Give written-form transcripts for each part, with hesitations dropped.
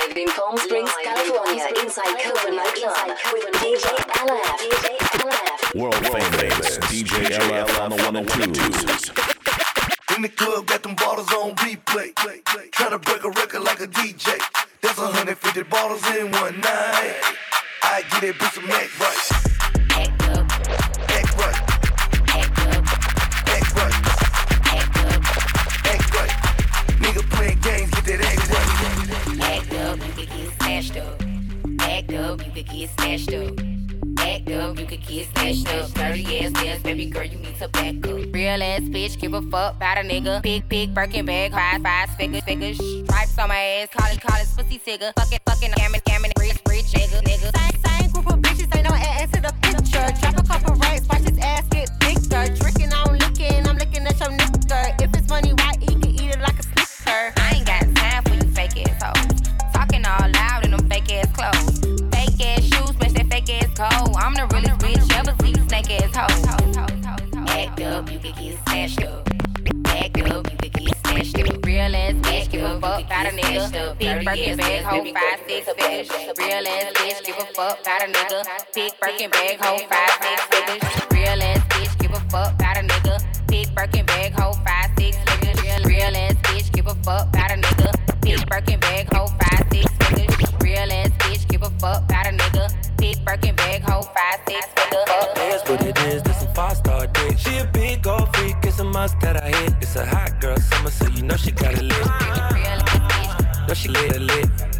Live in Palm Springs, California, inside Coconut Club with DJ LF. World famous DJ LF on the 1 and 2s. In the club, got them bottles on replay. Try to break a record like a DJ. That's 150 bottles in one night. I get it, bitch, I'm act right. Act up. Act right. Act up. Act right. Act up. Act right. Nigga playing games, get that act right. Act up, you could get smashed up. Act up, you could get smashed up. Act up, you could get smashed up. Dirty ass dance, baby girl, you need to back up. Real ass bitch, give a fuck about a nigga. Big, big, Birkin bag, high fives, figures. Stripes on my ass, call it pussy tigger. Fucking, scamming, rich, nigga. Same group of bitches, ain't no ass to the picture. Drop a couple rights, watch his ass get bigger. Drinking, I'm looking at your nigga. If it's money, why eat can eat it like a snicker? I ain't got time for you fake ass hoes. Talking all loud in them fake ass clothes. Fake ass shoes, match that fake ass cold. I'm the realest bitch ever see you snake ass hoe. Act up, you can get smashed up. Act up, you can get smashed up. Real ass bitch, give a fuck about a nigga. Big Birkin bag, hold 5, 6 figures. Real ass bitch, give a fuck about a nigga. Big Birkin bag, hold 5, 6 figures. Real ass bitch, give a fuck about a nigga. Big Birkin bag, hold 5, 6 figures. Real ass bitch, give a fuck about a nigga. Big Birkin bag, hold 5, 6 figures. Real ass bitch, give a fuck about a nigga. Big Birkin bag, hold 5, 6 figures. That's what it is. This a 5-star dick. She a big old freak. It's a must that I hit. It's a hot girl summer, so you know she got it lit. No, she lit.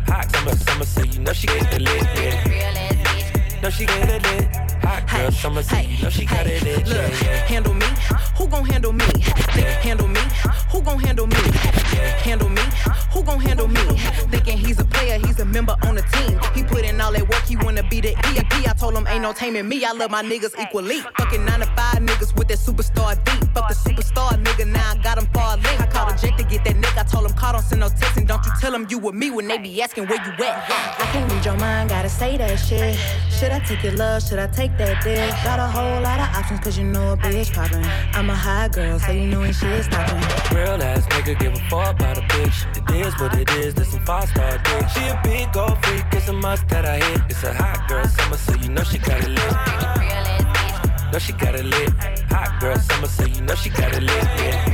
Hot summer, so you know she get it lit. Yeah. No, she get it lit. Hot girl summer, so you know she got it lit. Yeah. Look, handle me. Who gon' handle me? Handle me. Who gon' handle me? Handle me. Who gon' handle me? Thinking he's a player, he's a member on the team. He put in all that work, he wanna be the E.I.P. I told him ain't no taming me, I love my niggas equally. Fucking 9 to 5 niggas with that superstar deep. Fuck the superstar nigga, now I got him far linked. I called a Jake to get that nigga, I told him call, don't send no text. And don't you tell him you with me when they be asking where you at. I can't read your mind, gotta say that shit. Should I take your love, should I take that dick? Got a whole lot of options cause you know a bitch poppin'. I'm a high girl, so you know ain't shit stoppin'. Real ass nigga, give a fuck about a bitch. It is what it is, this some 5-star dick. She a big old freak, it's a must that I hit. It's a hot girl summer, so you know she got it lit. No, she got it lit. Hot girl summer, so you know she got it lit. Yeah.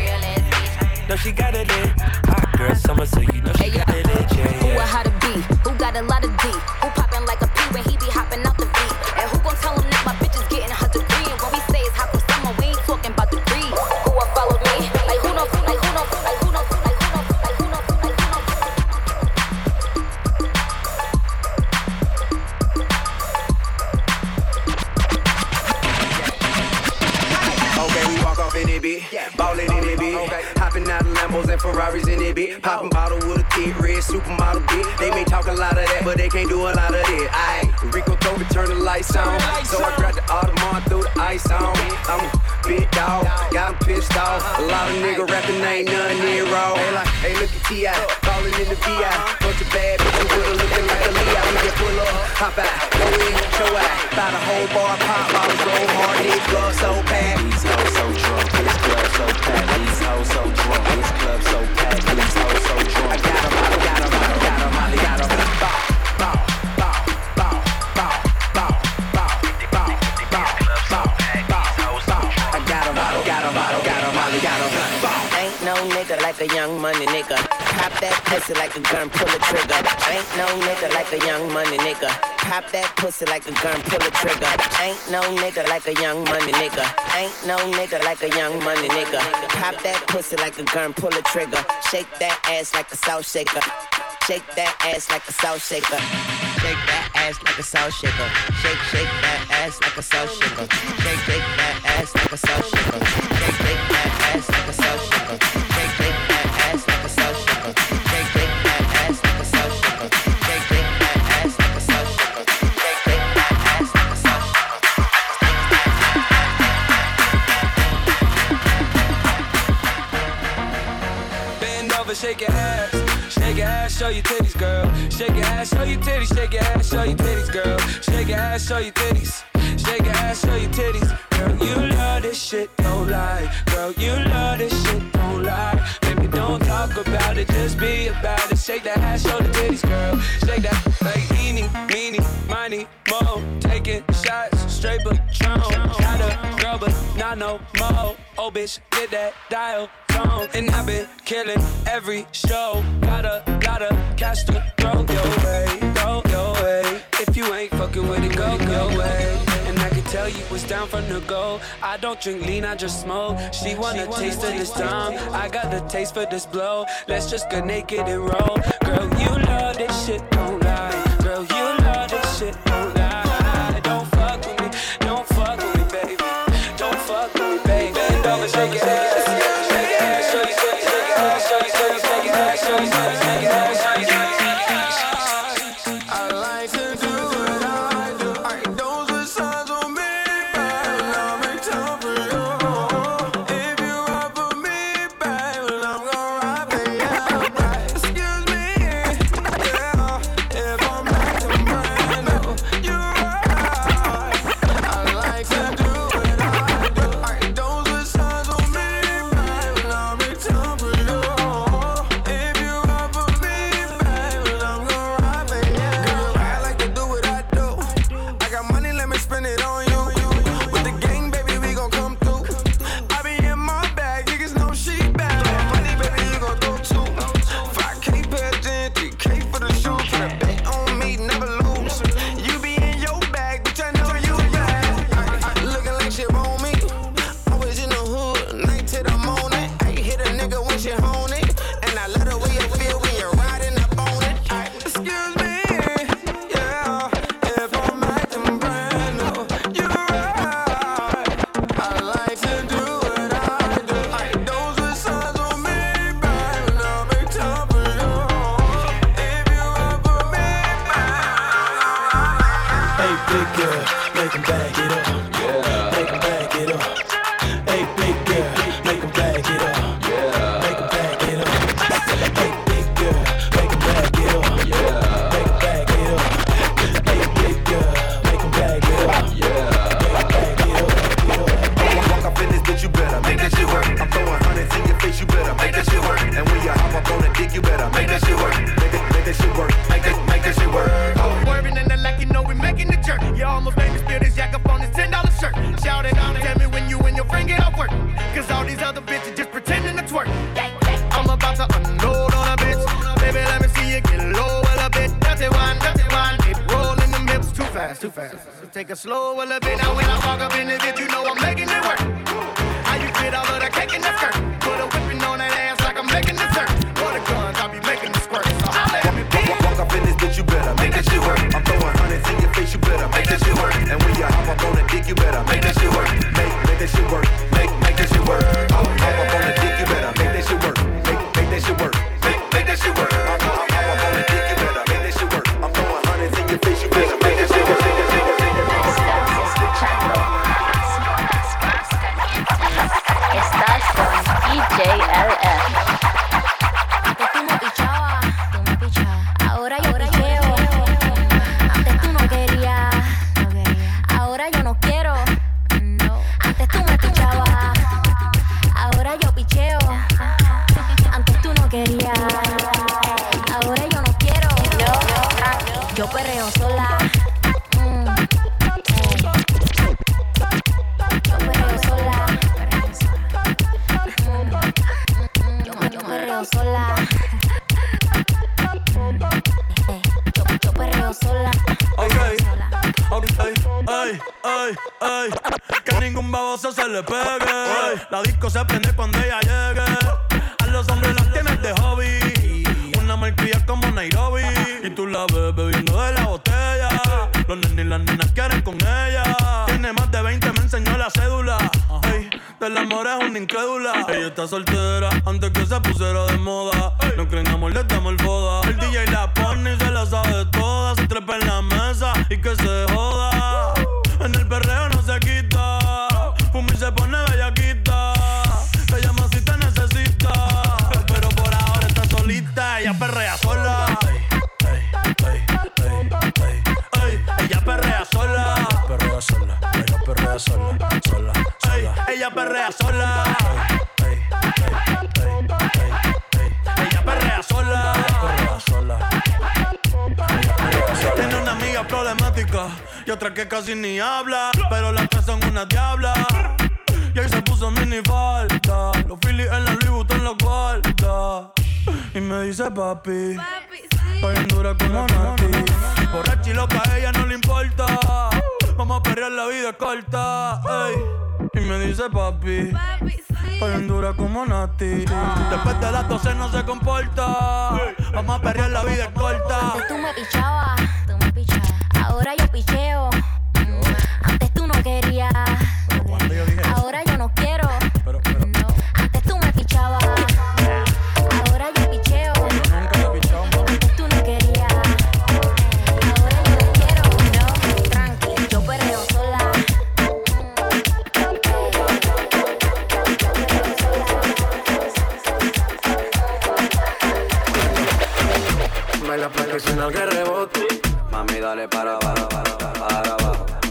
No, she got it lit. Hot girl summer, so you know she got it lit. Yeah, yeah. Who a how to be? Who got a lot of D? Who poppin' like a P when he be hoppin' out the V? And who gon' tell him that my bitch is getting her degree? And what we say is hot girl summer, we ain't talking about degree. Who a follow me? Like who don't? Like who don't? Like who don't? Ballin' in it, bitch. Hoppin' out of Lambos and Ferraris in it, bitch. Poppin' bottle with a thick red supermodel, bitch. They may talk a lot of that, but they can't do a lot of it. Aye, Rico told me turn the lights on, so I grabbed the Audemars, threw the ice on. I'm a big dog, got 'em pissed off. A lot of nigga rappin' ain't nothing here wrong. They like, hey, look at T.I. Ballin' in the V.I. Bunch of bad bitches with her lookin' like a Lee. We just pull up, hop out, go in, show out. Buy the whole bar, pop out, so hard, these gloves so bad. These hoes so drunk, this club so packed, these hoes so drunk, this club so packed, these hoes so drunk. I got 'em, I got 'em, I got 'em, I got 'em. Bow, bow, bow, bow, bow, bow, bow, bow, bow, bow, bow, bow. I got 'em, I got 'em, I got 'em, I got 'em. Ain't no nigga like a young money nigga. Pop that pussy like a gun, pull a trigger. Ain't no nigga like a young money nigga. Pop that pussy like a gun, pull a trigger. Ain't no nigga like a young money nigga. Ain't no nigga like a young money nigga. Pop that pussy like a gun, pull a trigger. Shake that ass like a salt shaker. Shake that ass like a salt shaker. Shake that ass like a salt shaker. Shake that ass like a salt shaker. Shake that ass like a salt shaker. Shake that ass like a salt shaker. Shake that ass like a salt shaker. Shake that ass like a salt shaker. Shake that ass like a salt shaker. Shake that ass like a salt shaker. Bend over, shake your ass. Shake your ass, show your titties, girl. Shake your ass, show your titties. Shake your ass, show your titties, girl. Shake your ass, show your titties. Shake your ass, show your titties. Girl, you love this shit, don't lie. Girl, you love this shit, don't lie. Baby, don't talk about it, just be about it. Shake that ass, show the titties, girl. Got a girl, but not no mo. Oh, bitch, get that dial tone. And I've been killing every show. Got a lot of cash to throw your way, throw your way. If you ain't fucking with it, go your way. And I can tell you was down from the go. I don't drink lean, I just smoke. She wanna taste of this time. I got the taste for this blow. Let's just get naked and roll. Girl, you love this shit, don't lie. Girl, you love this shit, don't lie. Problemática, matemática y otra que casi ni habla, pero las tres son una diabla. Y ahí se puso mini falta, los Phillies en la Louis Vuitton en la cuarta. Y me dice papi, estoy en dura como Nati. Borracha y loca, a ella no le importa. Vamos a perrear, la vida es corta. Ey. Y me dice papi, estoy en dura como Nati. Después de las 12 no se comporta. Vamos a perrear, la vida es corta. Antes tú me pichabas, ahora yo picheo. Antes tú no querías, ahora yo no quiero. Antes tú me pichabas, ahora yo picheo. Antes tú no querías, ahora yo no quiero. No, tranqui, yo perreo sola. Baila pa' que suena el que rebote. Mami, dale para abajo.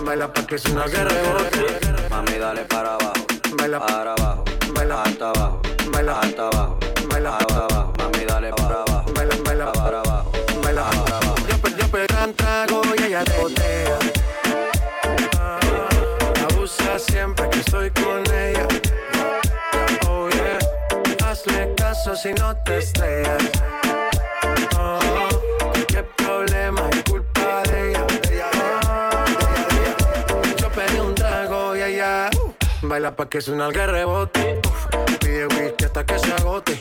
Baila pa' que suena el que rebote. Mami, dale para abajo, para abajo, hasta abajo, hasta abajo, hasta abajo. Mami, dale para abajo, para abajo, hasta abajo. Yo pegan trago y ella botea. Abusa siempre que estoy con ella. Oh yeah, hazle caso si no te estrellas. Oh, qué problema es culpa de ella. Baila pa' que suena el que rebote. Pide whisky hasta que se agote.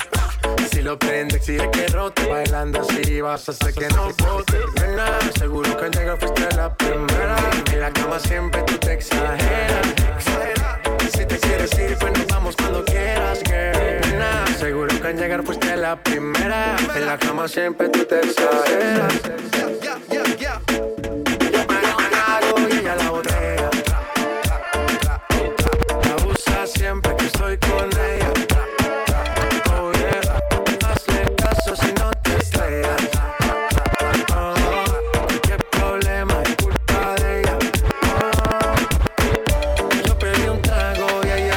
Si lo prende exige que rote. Bailando así vas a hacer que no bote. Nena, seguro que al llegar fuiste la primera. En la cama siempre tú te exageras. Si te quieres ir, pues nos vamos cuando quieras, girl. Nena, seguro que al llegar fuiste la primera. En la cama siempre tú te exageras. Yo pego un trago y ella la botea. Siempre que estoy con ella, oh yeah, hazle caso si no te estrellas. Oh, qué problema es culpa de ella. Oh, yo pedí un trago y allá.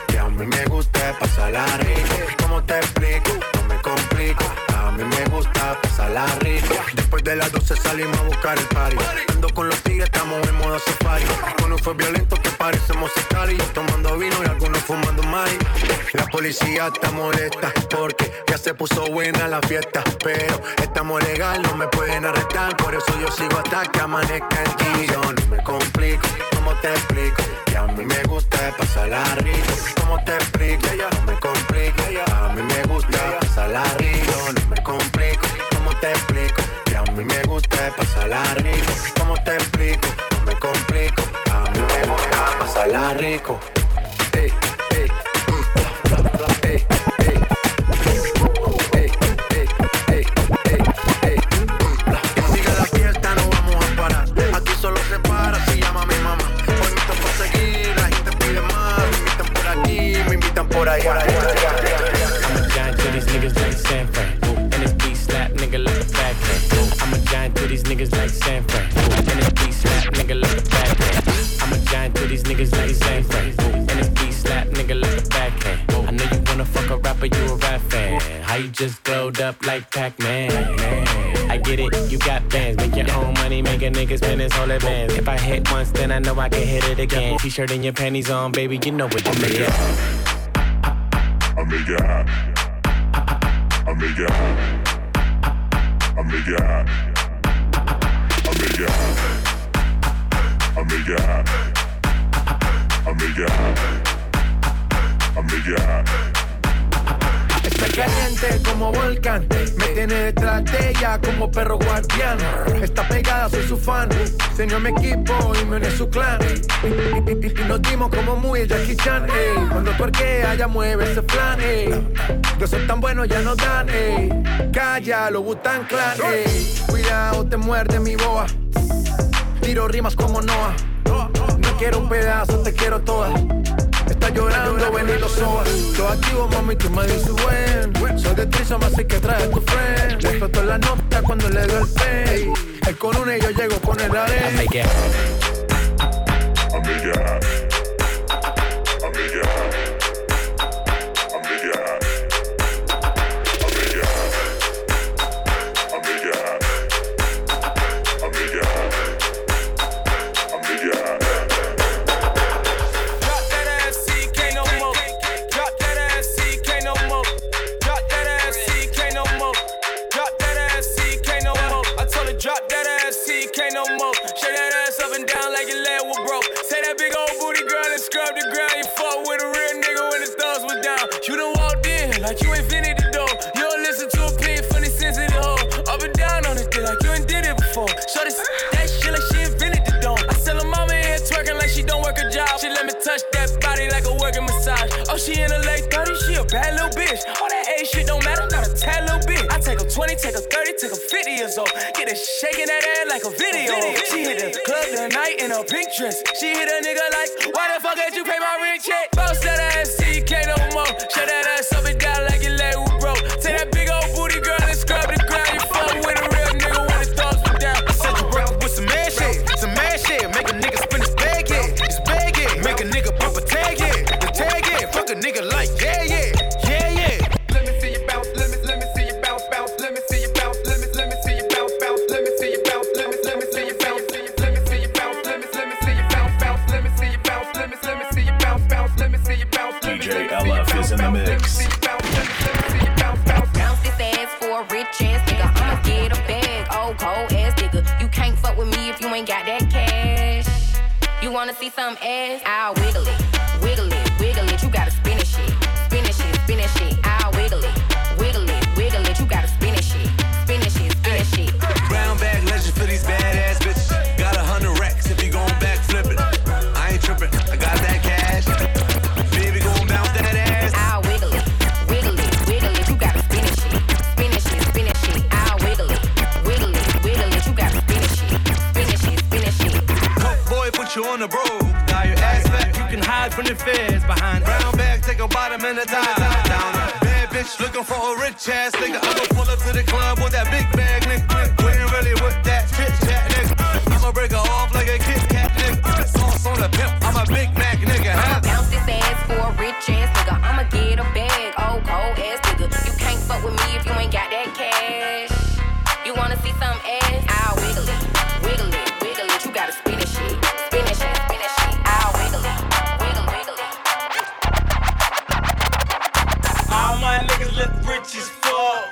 A mí me gusta pasarla rico. party. Después de las 12 salimos a buscar el party. Ando con los tigres, estamos en modo safari. Con un fue violento que parecemos estar. Y yo tomando vino y algunos fumando mari. La policía está molesta porque ya se puso buena la fiesta. Pero estamos legal, no me pueden arrestar. Por eso yo sigo hasta que amanezca en ti. Yo no me complico, ¿cómo te explico? Que a mí me gusta pasarla rico. ¿Cómo te explico? Yo no me complico, a mí me gusta pasarla rico. Yo no me complico, ¿cómo te explico? Que a mí me gusta pasarla rico. ¿Cómo te explico? No me complico, a mí me gusta pasarla rico. Hey, hey, hey, hey. I'm a giant to these niggas like San Fran. And this beat slap nigga like a back man. I'm a giant to these niggas like San Fran. And this beat slap nigga like a back man. I'm a giant to these niggas like San Fran. And this beat slap nigga like a back man. I know you wanna fuck a rapper, you a rap fan. How you just glowed up like Pac-Man? I get it, you got bands. Make your own money, make a nigga spend his whole advance. If I hit once, then I know I can hit it again. T-shirt and your panties on, baby, you know what you mean. I make it hot. I make it hot. I make it hot. I make it hot. I make it hot. I make it hot. I make it hot. Está caliente como volcán, me tiene detrás de ella como perro guardián. Está pegada, soy su fan, se unió a mi equipo y me unió a su clan. Y nos dimos como muy Jackie Chan, ey. Cuando tuerquea ya mueve ese flan, ey. Yo soy tan bueno, ya no dan, ey. Calla, lo Wu-Tang Clan, ey. Cuidado, te muerde mi boa. Tiro rimas como Noah. No quiero un pedazo, te quiero toda. Está llorando, ven y lo sobas. Yo activo, mami, tú me dices buen. Soy de Trisom, así que trae a tu friend. Le explotó la nota cuando le doy el pay. El con una y yo llego con el arena. I make it hot. I make it hot. I make it hot. I make it hot. I make it hot. I make it hot. I make it hot. I make it hot. She in her late 30s, she a bad little bitch. All that age shit don't matter, not a tad little bit. I take her 20, take her 30, take her 50 years old. Get her shaking that ass like a video. She hit the club tonight in a pink dress. She hit a nigga like, why the fuck did you pay my rent check? Bounce that ass, see, can't no more. Shut that ass up and down like your leg was broke. Take that big old booty girl and scrub the ground. You fuck with a real nigga when his thumbs were down. I said you broke up with some mad shit, some mad shit. Make a nigga spin his bag, yeah, his bag, yeah. Make a nigga pop a tag, yeah. A nigga like yeah yeah yeah yeah. Let me see you bounce, let me see you bounce bounce. Let me see you bounce, let me see you bounce bounce. Let me see you bounce, let me see you bounce. Let me see you bounce, let me see you bounce bounce. Let me see you bounce, let me see you bounce bounce. Let me see you bounce. DJ LF is in the mix. Bounce this ass for a rich ass nigga. I'ma get a bag, old cold ass nigga. You can't fuck with me if you ain't got that cash. You wanna see some ass? I'll wiggle it. From the feds behind brown bag, take a bottom and a dime. Down a bad bitch looking for a rich ass nigga. I'ma pull up to the club with that big bag, nigga. We ain't really with that chit chat, nigga. I'ma break her off like a Kit Kat, nigga. Sauce on the pimp, I'm a Big Mac, nigga. I'ma bounce this ass for a rich ass nigga. I'ma get a bag, old cold ass nigga. You can't fuck with me if you ain't got that cash. You wanna see? see some ass, I'll wiggle it, wiggle it, wiggle it. You gotta spin it, shit, spin it, shit, spin it, shit. I'll wiggle it, wiggle, wiggle it. All my niggas look rich as fuck.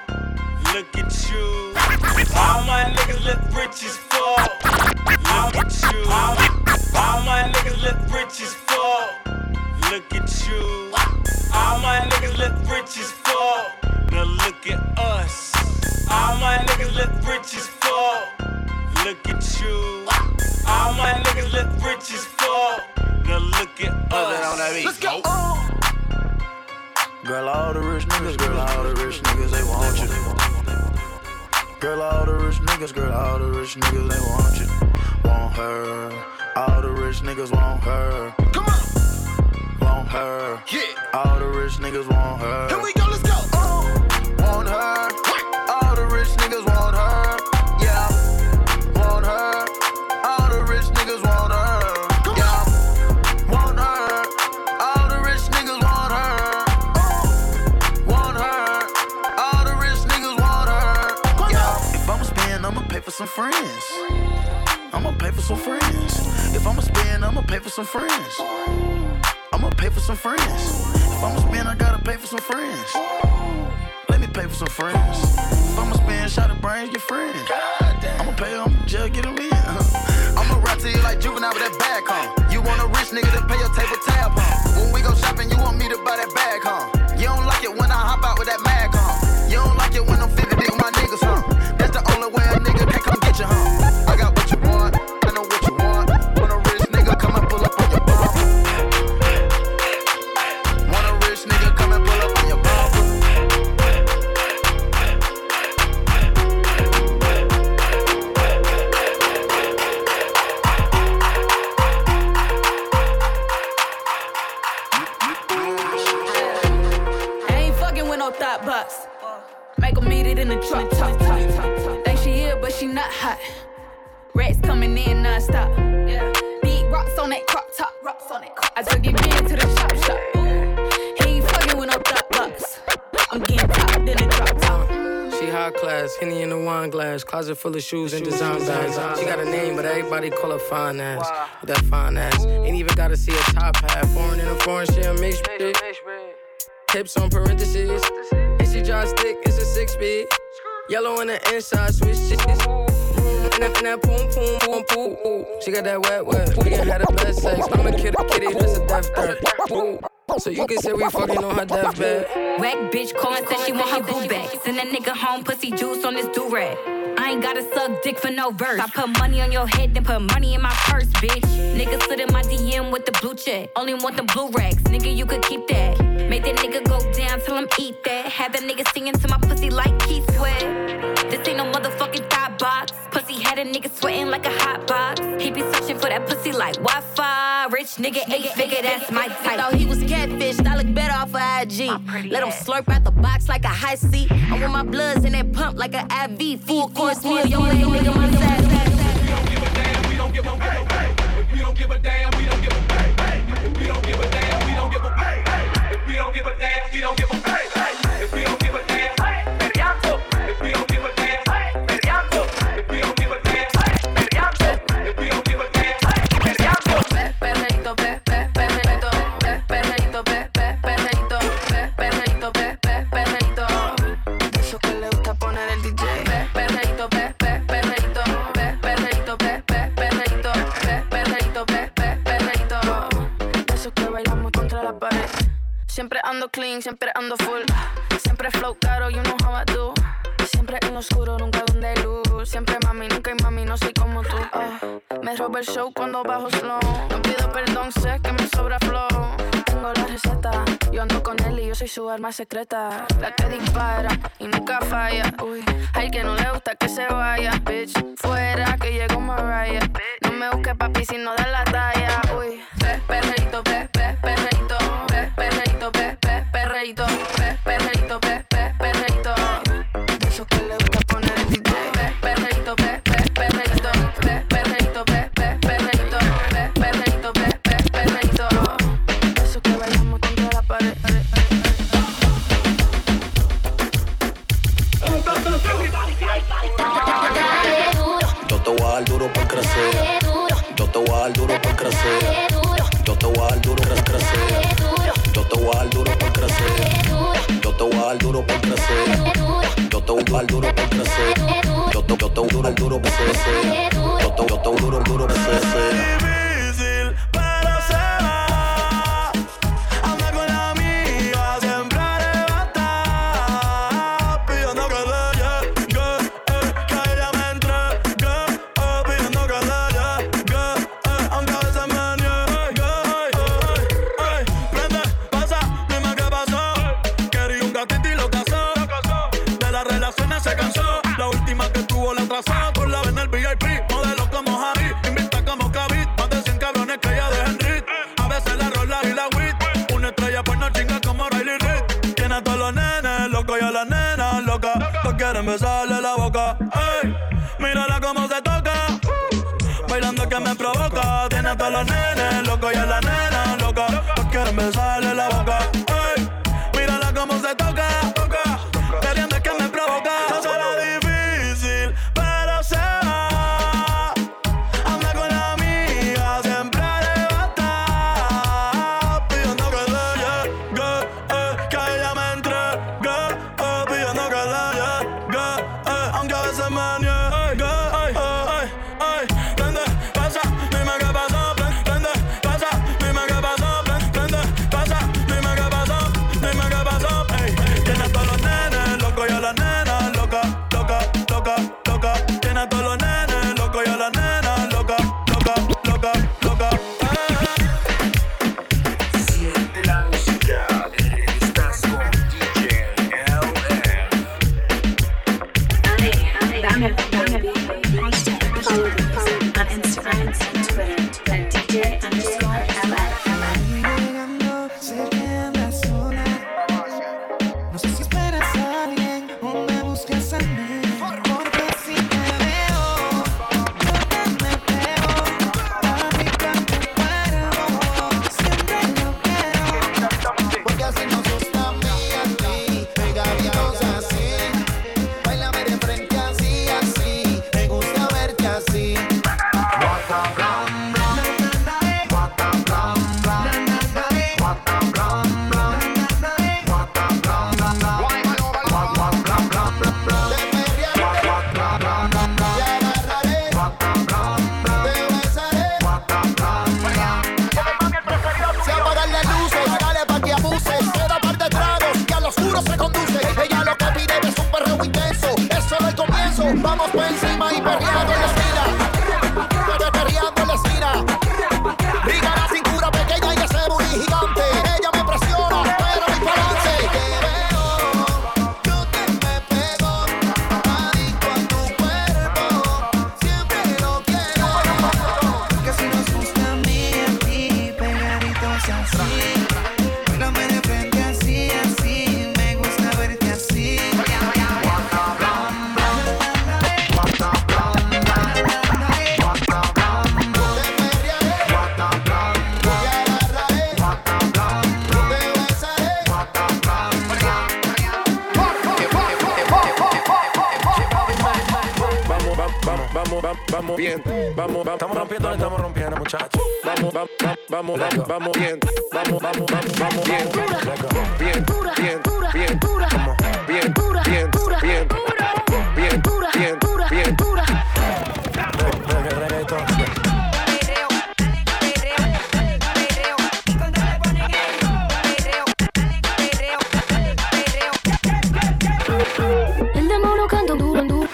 Look at you. All my niggas look rich as fuck. Look at you. All my niggas look rich as fuck. Look at you. All my niggas look rich as fuck. Now look at us. All my niggas look rich as fuck. Look at you. All my niggas look rich as fuck. Now look at us. Let's go. Girl, all the rich niggas, girl, all the rich niggas, they want you. Girl, all the rich niggas, girl, all the rich niggas, they want you. Want her. All the rich niggas want her. Come on. Want her. Yeah. All the rich niggas want her. Here we go, let's go. Want her. Some friends. I'ma pay for some friends. If I'ma spend, I'ma pay for some friends. I'ma pay for some friends. If I'ma spend, I gotta pay for some friends. Let me pay for some friends. If I'ma spend, shot a brain, your friend. I'ma pay them, jail, get them in. I'ma ride to you like Juvenile with that bag, huh? You want a rich nigga to pay your table tab, huh? When we go shopping, you want me to buy that bag, huh? You don't like it when I hop out with that mag, huh? You don't like it when I'm 50 with my niggas, huh? That's the only way a nigga can come get you, huh? I got what you want, I know what you want. Want a rich nigga, come and pull up on your bum. Want a rich nigga, come and pull up on your bum. I ain't fucking with no thought box. Make 'em meet it in the truck, talk, talk, talk. But she not hot. Rats coming in non-stop. Yeah. Big rocks on that crop top. Rocks on that crop top. I took it in to the shop shop. He ain't fucking with no top box. I'm getting top, then it drop top. She high class, Henny in the wine glass, closet full of shoes and design bags. She got a name, but everybody call her fine ass. Wow. With that fine ass, ain't even gotta see a top hat. Foreign in a foreign, she a mixed bitch. Hips on parentheses, and she drives stick. It's a 6-speed. Yellow on the inside, switch shit. And that poom, poom, poom, poom, poom. She got that wet, wet. We can have the best sex. I'm a kitty, that's a death threat. So you can say we fucking on her deathbed. Whack bitch calling, said she want her boo back. Send that nigga home, pussy juice on this do-rag. I ain't gotta suck dick for no verse. I put money on your head, then put money in my purse, bitch. Nigga slid in my DM with the blue check. Only want the blue racks, nigga, you could keep that. Make that nigga go down till I'm eat that. Had that nigga singing to my pussy like Keith Sweat. This ain't no motherfucking thigh box. Pussy had a nigga sweating like a hot box. He be searching for that pussy like Wi-Fi. Rich nigga, 8-figure, that's my type. Thought he was catfished, I look better off of IG. Let him slurp out the box like a high seat. I'm with my bloods in that pump like an IV. Full course meal, yo, lame nigga, my side. We don't give a damn, we don't give a damn. We don't give a damn, we don't give a damn. We don't give a damn. We don't give a damn, we don't give a damn. If we don't give a damn, baby, I'm tough. If we don't give a damn, baby, I'm tough. If we don't give a damn, baby, I'm tough. If we don't give a damn, baby, I'm tough. Perreito, perreito, perreito, perreito, perreito, perreito. Eso que le gusta poner el DJ. Perreito, perreito, perreito, perreito, perreito, perreito. Eso que bailamos contra la pared. Siempre ando clean, siempre ando full. Siempre flow caro, you know how I do. Siempre en lo oscuro, nunca donde hay luz. Siempre mami, nunca hay mami, no soy como tú. Me robo el show cuando bajo slow. No pido perdón, sé que me sobra flow. Tengo la receta, yo ando con él y yo soy su arma secreta. La que dispara y nunca falla. Uy, al que no le gusta que se vaya. Bitch, fuera que llegó Mariah. No me busque papi si no da la talla. Uy, perreito, perreito. Perreito, perreito, perreito, perreito. De esos que le gusta poner el DJ. Perreito, perreito, perreito, perreito, perreito, perreito. De esos que bailamos contra la pared. Everybody, everybody, everybody. crasea. Yo te voy a dar duro pa' crasea. Yo te voy a dar duro pa' crasea. Yo te voy a dar duro pa' crasea. Yo te voy a dar duro pa' crasea. Yo te voy a dar duro pa' crasea. Yo te voy a dar duro pa' crasea. Yo te voy a dar duro pa' crasea. Me sale la boca, ey, mírala como se toca, bailando que me provoca, tiene a todos los nenes locos y a la nena loca, porque me sale la boca, ey, mírala como se toca, queriendo que me provoca, no será difícil, pero se va, anda con la amiga, siempre le va a estar, pidiendo que le llegue, que ella me entregue, pidiendo que le llegue. Aunque a veces me niegue, ay, ay, ay. Prende, pasa, dime qué pasó. Prende, pasa, dime qué pasó. Prende, pasa, dime qué pasó. Dime qué pasó, ey. Tiene a todos los nenes locos y a la nena loca, loca, loca, loca. Tiene a todos los nenes locos y a la nena loca, loca, loca, loca, ey. Siente la música. Estás con DJ LN. On Instagram and Twitter at DJ_LN. Vamos por encima y perreando en la esquina. Perreando en la esquina. Rica la cintura pequeña y ese booty gigante. Ella me presiona, pero mi balance. Yo te me pego, adicto a tu cuerpo. Siempre lo quiero. Que si nos gusta a mí, a ti, pegaditos así. Bailame de frente así, así. Me gusta verte así. Vamos bien, vamos, estamos rompiendo, muchachos. Vamos bien, vamos bien, bien, bien, bien, pura, bien, pura, bien, pura, bien, pura, bien, pura, bien, pura, bien, pura. El demoro canta duro, duro.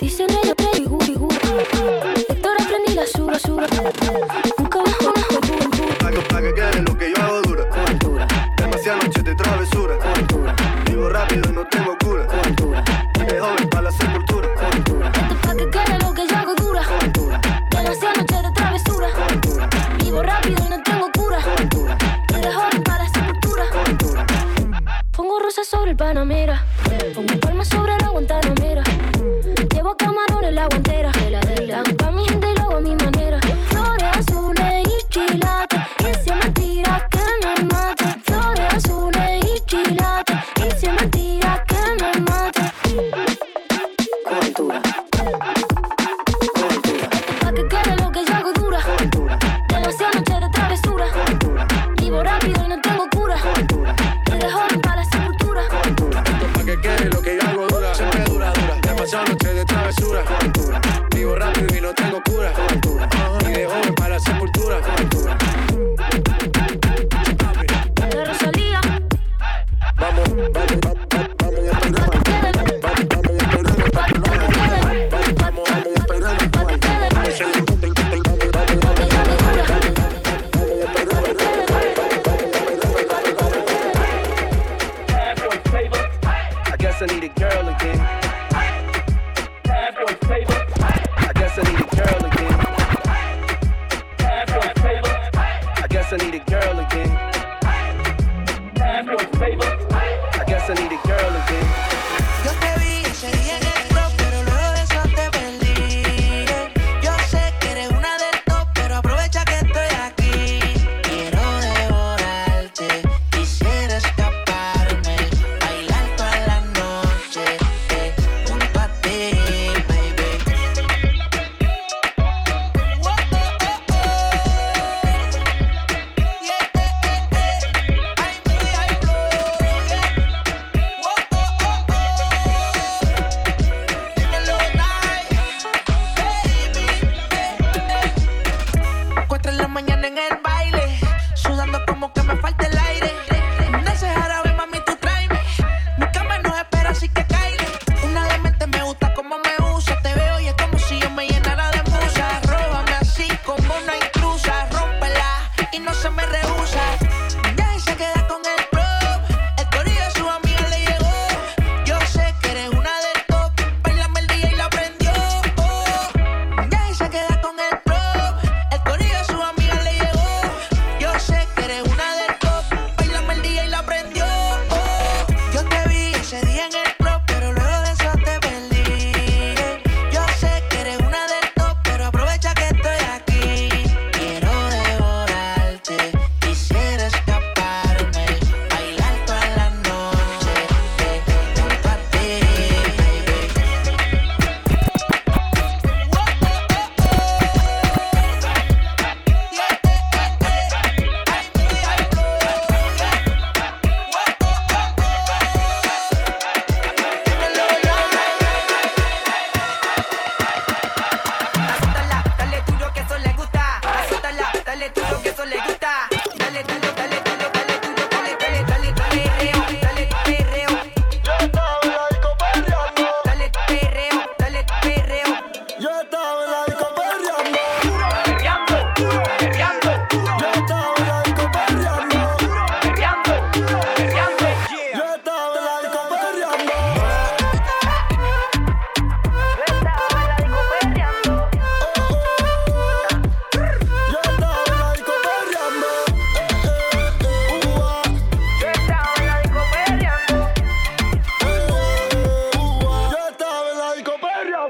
Dicen ellos que Héctor aprendí la sura. Nunca bajo duro. Para que quede lo que yo hago dura. Cultura. Demasiadas noches de travesura. Cultura. Vivo rápido, no tengo cura. Cultura. Eres joven para la sepultura. Cultura. travesura. Vivo rápido y no tengo cura. Y de joven para la sepultura. De Rosalía. Vamos, vamos, vamos.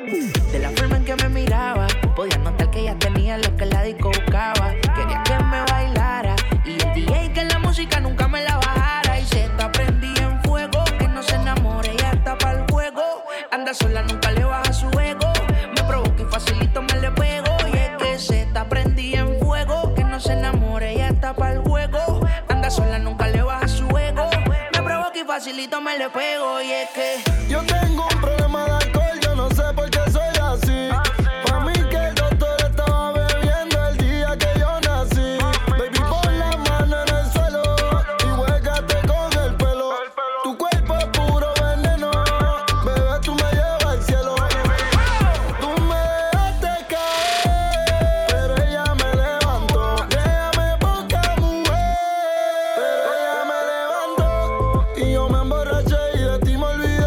Y yo me emborraché y de ti me olvidé.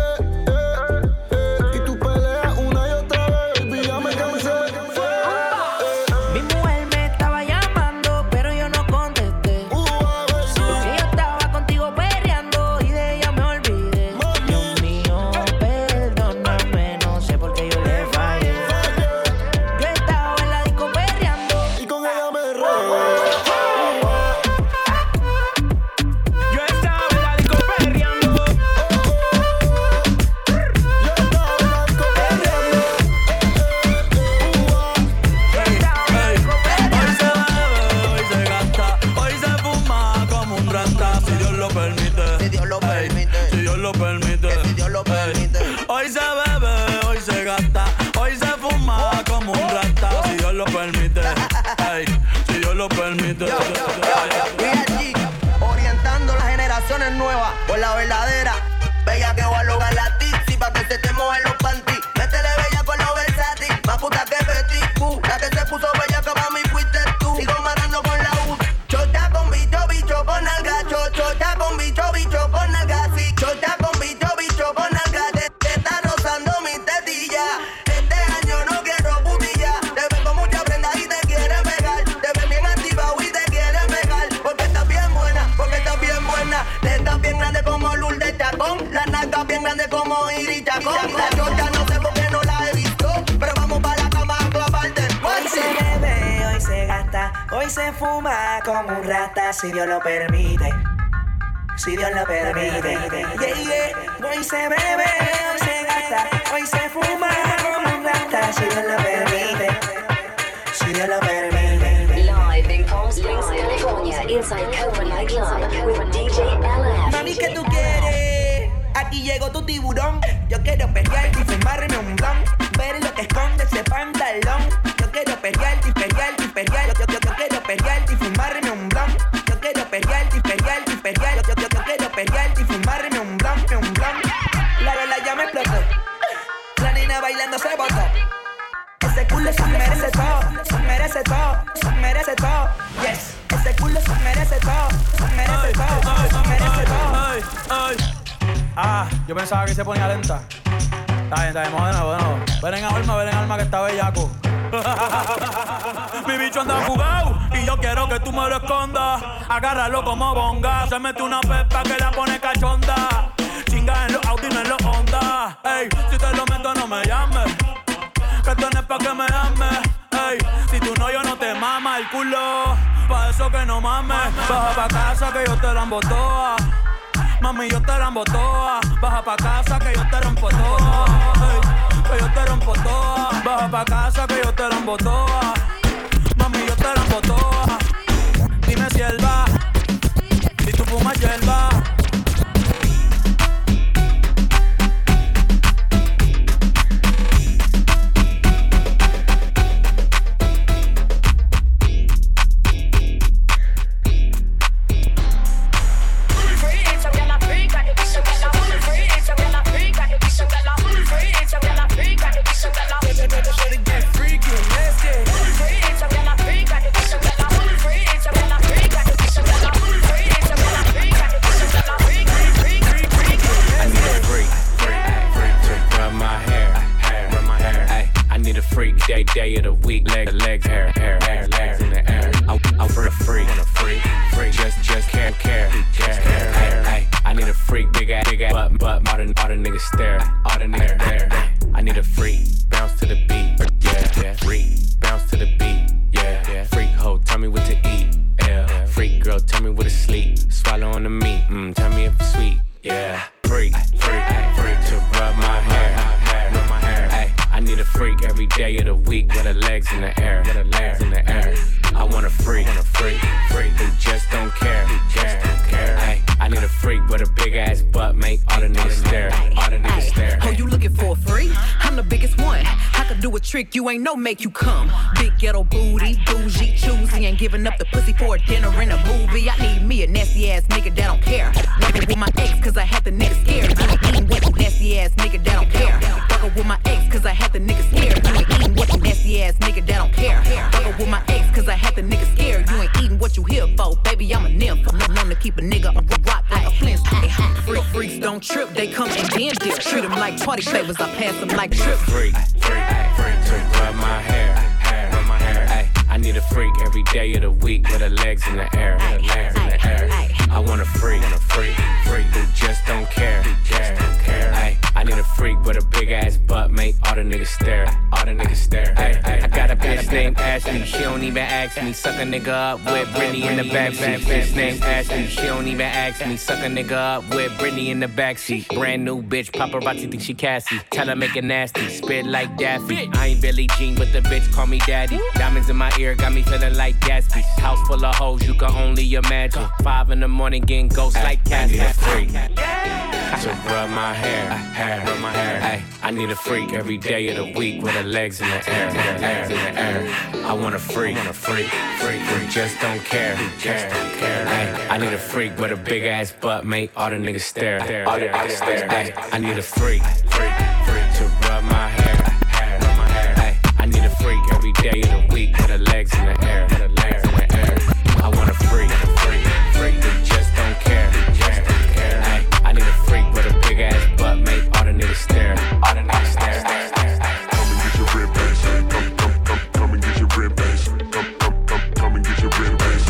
y se fuma como un rata si Dios lo permite. Si Dios lo permite. Yeah, yeah. Hoy se bebe, hoy se gasta, hoy se fuma como un rata si Dios lo permite. Si Dios lo permite. Live in Palm Springs, California, inside Copenhagen Club with DJ LF. Mami, ¿qué tú quieres? Aquí llegó tu tiburón. Yo quiero pelear y fumarme un blunt. Ver lo que esconde ese pantalón. Yo quiero pelear y pelear y pelear. Yo quiero pelear y fumarme un blunt. Yo quiero pelear y pelear y pelear. Yo quiero pelear y fumarme un blunt, un blunt. La vela ya me explotó. La nena bailando se botó. Ese culo se merece todo, se merece todo, se merece todo. Yes, ese culo se merece todo, se merece todo, se merece todo. Ah, yo pensaba que se ponía lenta. Está bien, bueno. Ven en alma que está bellaco. Mi bicho anda jugado y yo quiero que tú me lo escondas. Agárralo como bonga. Se mete una pepa que la pone cachonda. Chinga en los Audi, no en los Honda. Ey, si te lo meto no me llames. Que esto no es pa' que me ames. Ey, si tú no, yo no te mama el culo. Pa' eso que no mames. Baja pa' casa que yo te la embotoa. Mami, yo te rambo toa. Baja pa' casa que yo te rompo toa. Hey, que yo te rompo toa. Baja pa' casa que yo te rambo toa. Mami, yo te rambo toa. Dime si él va. Si tú fumas hierba. Day of the week, legs, hair, in the air. I'm for the freak, just care. Hey, I need a freak, big ass, but all the niggas stare, all the niggas there. I need a freak, bounce to the beat, yeah. Freak, bounce to the beat, yeah. Freak hoe, tell me what to eat, yeah. Freak girl, tell me what to sleep, swallow on the meat, tell me if it's sweet, yeah. Freak to rub my hair. I need a freak every day of the week with her legs in the air. I want a freak, who just don't care. Ay, I need a freak with a big ass butt, make all the niggas stare. Oh, you looking for a freak? I'm the biggest one. I could do a trick, you ain't no make you come. Big ghetto booty, bougie, choosy, ain't giving up the pussy for a dinner and a movie. I need me a nasty ass nigga that don't care. Working with my ex, cause I had the nigga scared. I ain't with a nasty ass nigga that don't care. Fucking with my ex, cause I had the nigga scared. You ain't eating what you nasty ass nigga that don't care. Fuckin' with my ex, cause I had the nigga scared. You ain't eating what you here for, baby. I'm a nymph. I'm known to keep a nigga on rock like a Flintstone. Freaks don't trip, they come and then dip. Treat them like party flavors, I pass them like trip. Freak to rub my hair. I need a freak every day of the week with her legs in the air. I want a freak who just don't care. I need a freak with a big ass butt, make all the niggas stare. I got a bitch named Ashley, she don't even ask me. Suck a nigga up with Britney in the backseat. Bitch named Ashley, she don't even ask me. Suck a nigga up with Britney in the backseat. Brand new bitch, paparazzi think she Cassie. Tell her make it nasty, spit like Daffy. I ain't Billie Jean, but the bitch call me daddy. Diamonds in my ear got me feeling like Gatsby. House full of hoes, you can only imagine. 5 a.m. getting ghosts like Cassie. So rub my hair, rub my hair. Ay, I need a freak every day of the week with her legs in the air, I want a freak who just don't care. Ay, I need a freak with a big ass butt, make all the niggas stare. Ay, I need a freak to rub my hair, rub my hair. Ay, I need a freak every day of the week with her legs in the air, I want a freak who just don't care. I need a freak with a big ass butt, make all the niggas stare. Come and get your rib bass. Come and get your rib bass. Come and get your rib bass.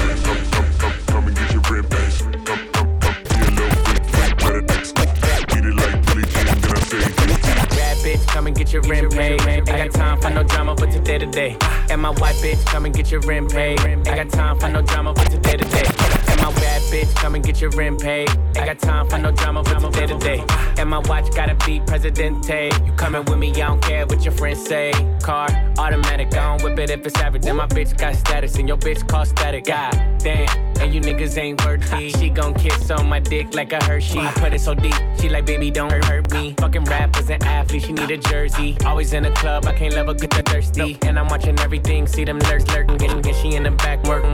Come and get your rib bass. Come, be a little freak, but it looks like Billie Jean, then I say day to day. And my white bitch, come and get your rent paid. I got time for no drama, but today to day. And my bad bitch, come and get your rent paid. I got time for no drama, but today to day. And my watch gotta be Presidente. You coming with me, I don't care what your friends say. Car, automatic, I don't whip it if it's average. Then my bitch got status, and your bitch call static. God damn, and you niggas ain't worthy. She gon' kiss on my dick like a Hershey. I put it so deep, she like, baby, don't hurt me. Fucking rappers and athletes, she need a jersey. Always in a club, I can't love her, get thirsty. And I'm watching everything, see them lurks lurking. And she in the back, working.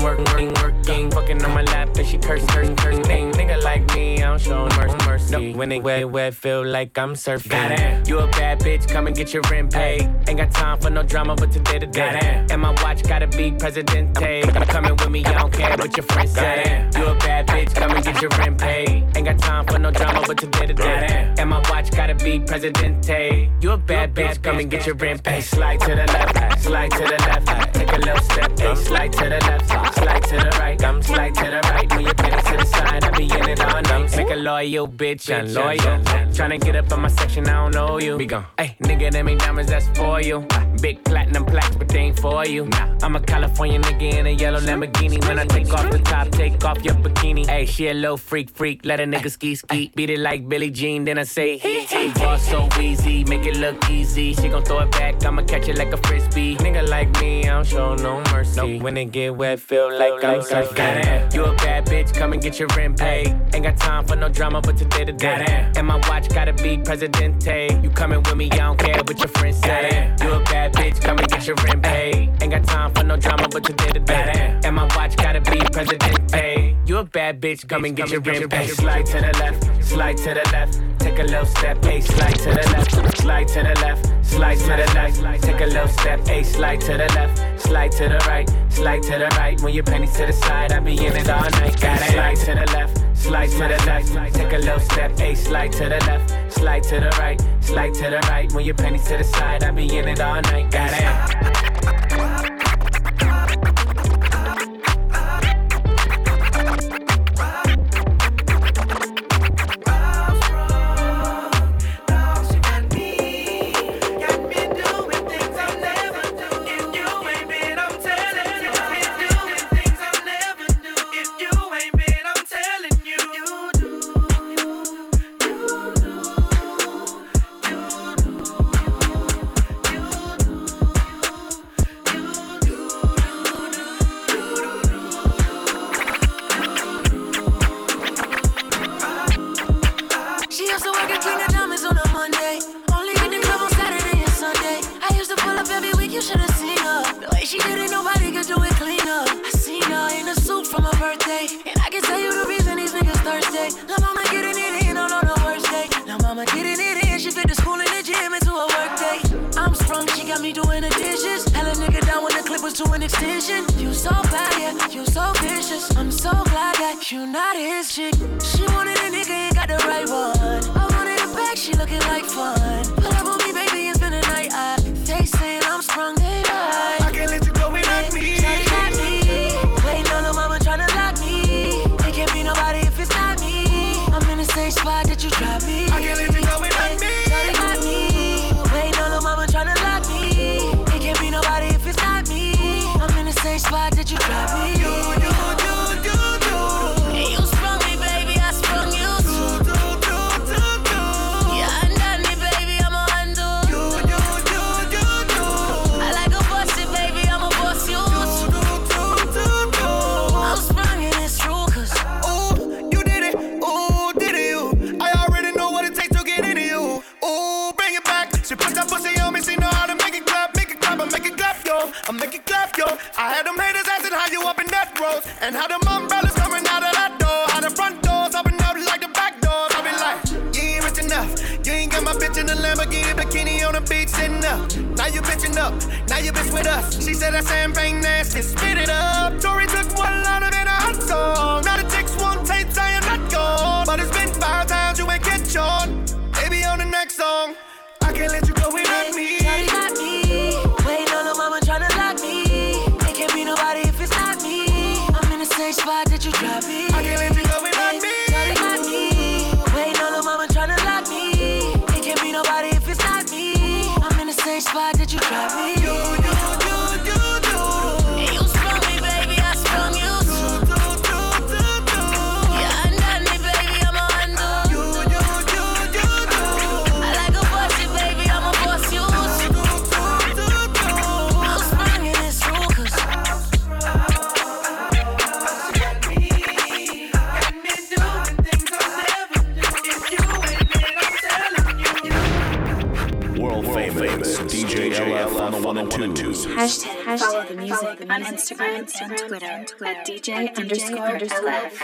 Fucking on my lap, and she cursing. Nigga like me, I don't show mercy. When it wet, feel like I'm surfing. Goddamn, you a bad bitch, come and get your rent paid. Ain't got time for no drama, but today to day. And my watch gotta be Presidente. You coming with me, I don't care what your friends say. You a bad bitch, come and get your rent paid. Ain't got time for no drama, but today to day. And my watch gotta be Presidente. You a bad bitch, come and get your rent paid. Slide to the left, slide to the left. Take a little step, slide to the left, slide to the right. I'm slide to the right, when you get it to the side, I be in it all night. Make a loyal bitch, unloyal. Tryna get up on my section, I don't know you. Be gone. Ay, nigga, them ain't diamonds, that's for you. Big platinum plaques, but they ain't for you. I'm a California nigga in a yellow Lamborghini. When I take off the top, take off your bikini. Ay, she a little freak, let a nigga ski. Beat it like Billie Jean, then I say, hey, boss so easy, make it look easy. She gon' throw it back, I'ma catch it like a frisbee. Nigga like me, I don't show no mercy. When it get wet, feel like I'm surfing. You a bad bitch, come and get your rent paid. Ain't got time for no drama, but today to day. And my watch gotta be Presidente. You coming with me, I don't care what your friends say. You a bad bitch, come and get your rent paid. Ain't got time for no drama, but today to day. And my watch gotta be Presidente. You a bad bitch, come and get your rent paid. Slide to the left, slide to the left. Take a little step, slide to the left, slide to the left, slide to the left. Take a little step, slide to the left, slide to the right, slide to the right. When your pennies to the side, I be in it all night. Gotta slide to the left. Slide to the left, take a little step, slide to the left, slide to the right, slide to the right. When your pennies to the side, I be in it all night, goddamn. Spot that you got me. DJLF on the 1 and 2s. Hashtag follow the music on Instagram and Twitter at DJ_LF.